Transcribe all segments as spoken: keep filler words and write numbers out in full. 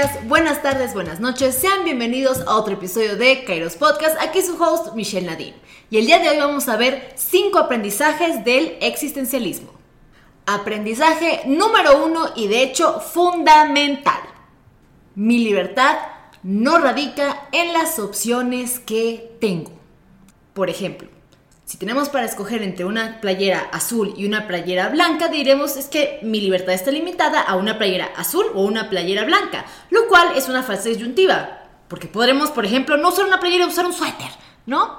días, buenas tardes, buenas noches. Sean bienvenidos a otro episodio de Kairos Podcast. Aquí su host, Michelle Nadine. Y el día de hoy vamos a ver cinco aprendizajes del existencialismo. Aprendizaje número uno y de hecho fundamental. Mi libertad no radica en las opciones que tengo. Por ejemplo, si tenemos para escoger entre una playera azul y una playera blanca, diremos es que mi libertad está limitada a una playera azul o una playera blanca, lo cual es una falsa disyuntiva, porque podremos, por ejemplo, no usar una playera y usar un suéter, ¿no?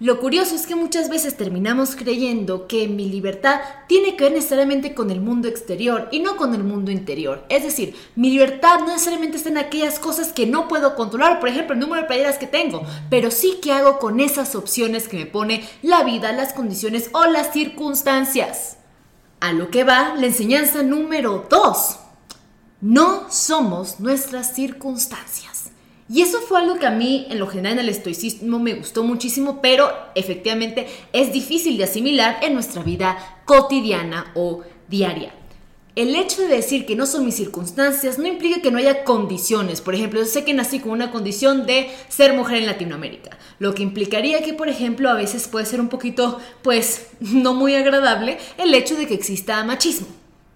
Lo curioso es que muchas veces terminamos creyendo que mi libertad tiene que ver necesariamente con el mundo exterior y no con el mundo interior. Es decir, mi libertad no necesariamente está en aquellas cosas que no puedo controlar, por ejemplo, el número de playeras que tengo, pero sí qué hago con esas opciones que me pone la vida, las condiciones o las circunstancias. A lo que va la enseñanza número dos. No somos nuestras circunstancias. Y eso fue algo que a mí, en lo general, en el estoicismo me gustó muchísimo, pero efectivamente es difícil de asimilar en nuestra vida cotidiana o diaria. El hecho de decir que no son mis circunstancias no implica que no haya condiciones. Por ejemplo, yo sé que nací con una condición de ser mujer en Latinoamérica, lo que implicaría que, por ejemplo, a veces puede ser un poquito, pues, no muy agradable el hecho de que exista machismo,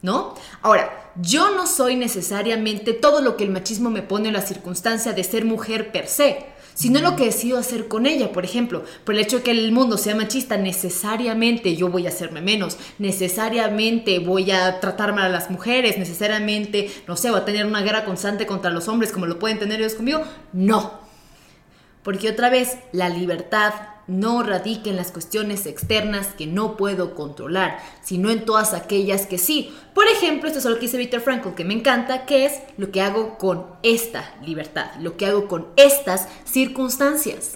¿no? Ahora, yo no soy necesariamente todo lo que el machismo me pone en la circunstancia de ser mujer per se, sino lo que decido hacer con ella. Por ejemplo, por el hecho de que el mundo sea machista, necesariamente yo voy a hacerme menos, necesariamente voy a tratar mal a las mujeres, necesariamente, no sé, voy a tener una guerra constante contra los hombres como lo pueden tener ellos conmigo. No, porque otra vez, la libertad no radica en las cuestiones externas que no puedo controlar, sino en todas aquellas que sí. Por ejemplo, esto es lo que dice Viktor Frankl, que me encanta, que es lo que hago con esta libertad, lo que hago con estas circunstancias.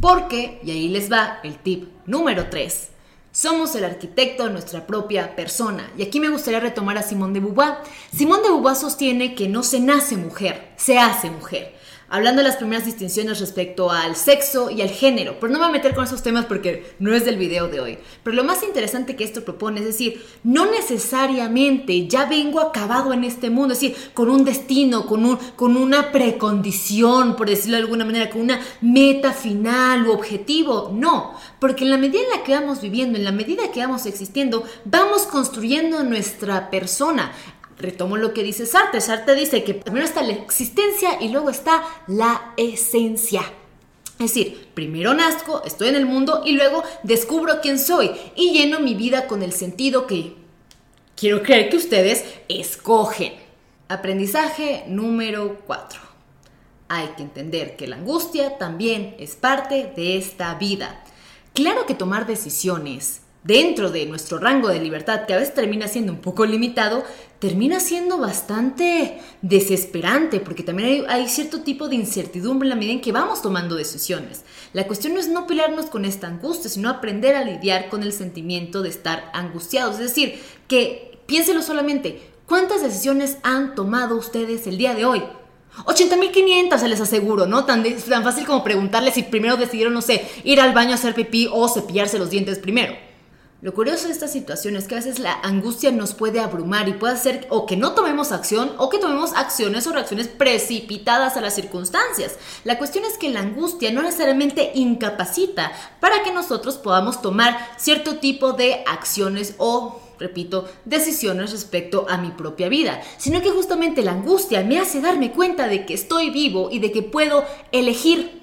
Porque, y ahí les va el tip número tres, somos el arquitecto de nuestra propia persona. Y aquí me gustaría retomar a Simone de Beauvoir. Simone de Beauvoir sostiene que no se nace mujer, se hace mujer, hablando de las primeras distinciones respecto al sexo y al género, pero no me voy a meter con esos temas porque no es del video de hoy. Pero lo más interesante que esto propone es decir, no necesariamente ya vengo acabado en este mundo, es decir, con un destino, con, un, con una precondición, por decirlo de alguna manera, con una meta final u objetivo. No, porque en la medida en la que vamos viviendo, en la medida que vamos existiendo, vamos construyendo nuestra persona. Retomo lo que dice Sartre. Sartre dice que primero está la existencia y luego está la esencia. Es decir, primero nazco, estoy en el mundo y luego descubro quién soy y lleno mi vida con el sentido que quiero creer que ustedes escogen. Aprendizaje número cuatro. Hay que entender que la angustia también es parte de esta vida. Claro que tomar decisiones dentro de nuestro rango de libertad, que a veces termina siendo un poco limitado, termina siendo bastante desesperante, porque también hay, hay cierto tipo de incertidumbre en la medida en que vamos tomando decisiones. La cuestión no es no pelearnos con esta angustia, sino aprender a lidiar con el sentimiento de estar angustiados. Es decir, que piénselo solamente, ¿cuántas decisiones han tomado ustedes el día de hoy? ochenta mil quinientas, se les aseguro, ¿no? Tan, tan fácil como preguntarles si primero decidieron, no sé, ir al baño a hacer pipí o cepillarse los dientes primero. Lo curioso de esta situación es que a veces la angustia nos puede abrumar y puede hacer o que no tomemos acción o que tomemos acciones o reacciones precipitadas a las circunstancias. La cuestión es que la angustia no necesariamente incapacita para que nosotros podamos tomar cierto tipo de acciones o, repito, decisiones respecto a mi propia vida, sino que justamente la angustia me hace darme cuenta de que estoy vivo y de que puedo elegir.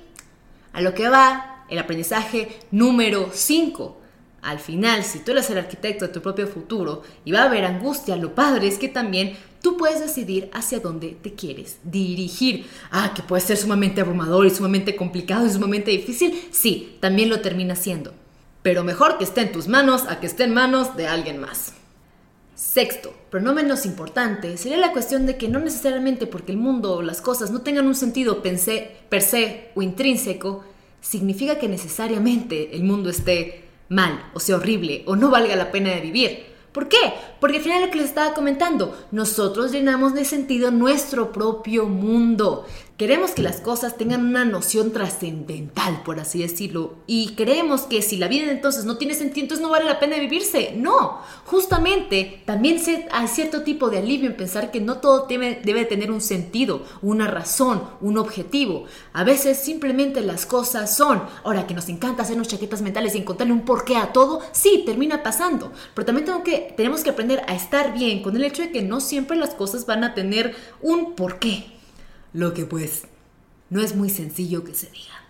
A lo que va el aprendizaje número cinco. Al final, si tú eres el arquitecto de tu propio futuro y va a haber angustia, lo padre es que también tú puedes decidir hacia dónde te quieres dirigir. Ah, que puede ser sumamente abrumador y sumamente complicado y sumamente difícil. Sí, también lo termina siendo. Pero mejor que esté en tus manos a que esté en manos de alguien más. Sexto, pero no menos importante, sería la cuestión de que no necesariamente porque el mundo o las cosas no tengan un sentido per se, per se o intrínseco, significa que necesariamente el mundo esté mal, o sea, horrible, o no valga la pena de vivir. ¿Por qué? Porque al final lo que les estaba comentando, nosotros llenamos de sentido nuestro propio mundo. Queremos que las cosas tengan una noción trascendental, por así decirlo, y creemos que si la vida entonces no tiene sentido, entonces no vale la pena vivirse. No, justamente también se, hay cierto tipo de alivio en pensar que no todo debe, debe tener un sentido, una razón, un objetivo. A veces simplemente las cosas son. Ahora, que nos encanta hacernos chaquetas mentales y encontrarle un porqué a todo, sí, termina pasando. Pero también tengo que, tenemos que aprender a estar bien con el hecho de que no siempre las cosas van a tener un porqué. Lo que pues no es muy sencillo que se diga.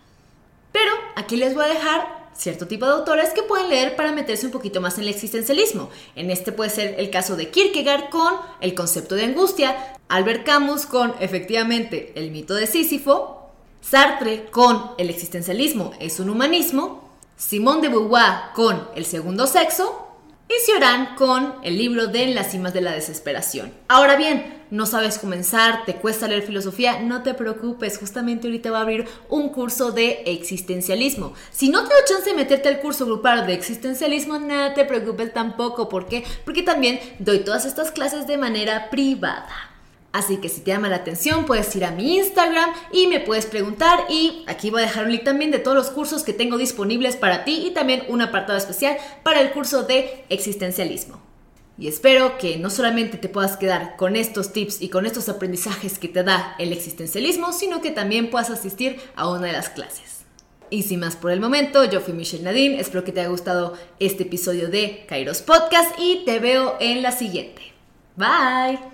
Pero aquí les voy a dejar cierto tipo de autores que pueden leer para meterse un poquito más en el existencialismo. En este puede ser el caso de Kierkegaard con el concepto de angustia, Albert Camus con efectivamente el mito de Sísifo, Sartre con el existencialismo es un humanismo, Simone de Beauvoir con el segundo sexo, y Cioran con el libro de En las cimas de la desesperación. Ahora bien, no sabes comenzar, te cuesta leer filosofía, no te preocupes, justamente ahorita va a abrir un curso de existencialismo. Si no te da chance de meterte al curso grupal de existencialismo, no te preocupes tampoco. ¿Por qué? Porque también doy todas estas clases de manera privada. Así que si te llama la atención, puedes ir a mi Instagram y me puedes preguntar. Y aquí voy a dejar un link también de todos los cursos que tengo disponibles para ti y también un apartado especial para el curso de existencialismo. Y espero que no solamente te puedas quedar con estos tips y con estos aprendizajes que te da el existencialismo, sino que también puedas asistir a una de las clases. Y sin más por el momento, yo fui Michelle Nadine. Espero que te haya gustado este episodio de Kairos Podcast y te veo en la siguiente. Bye.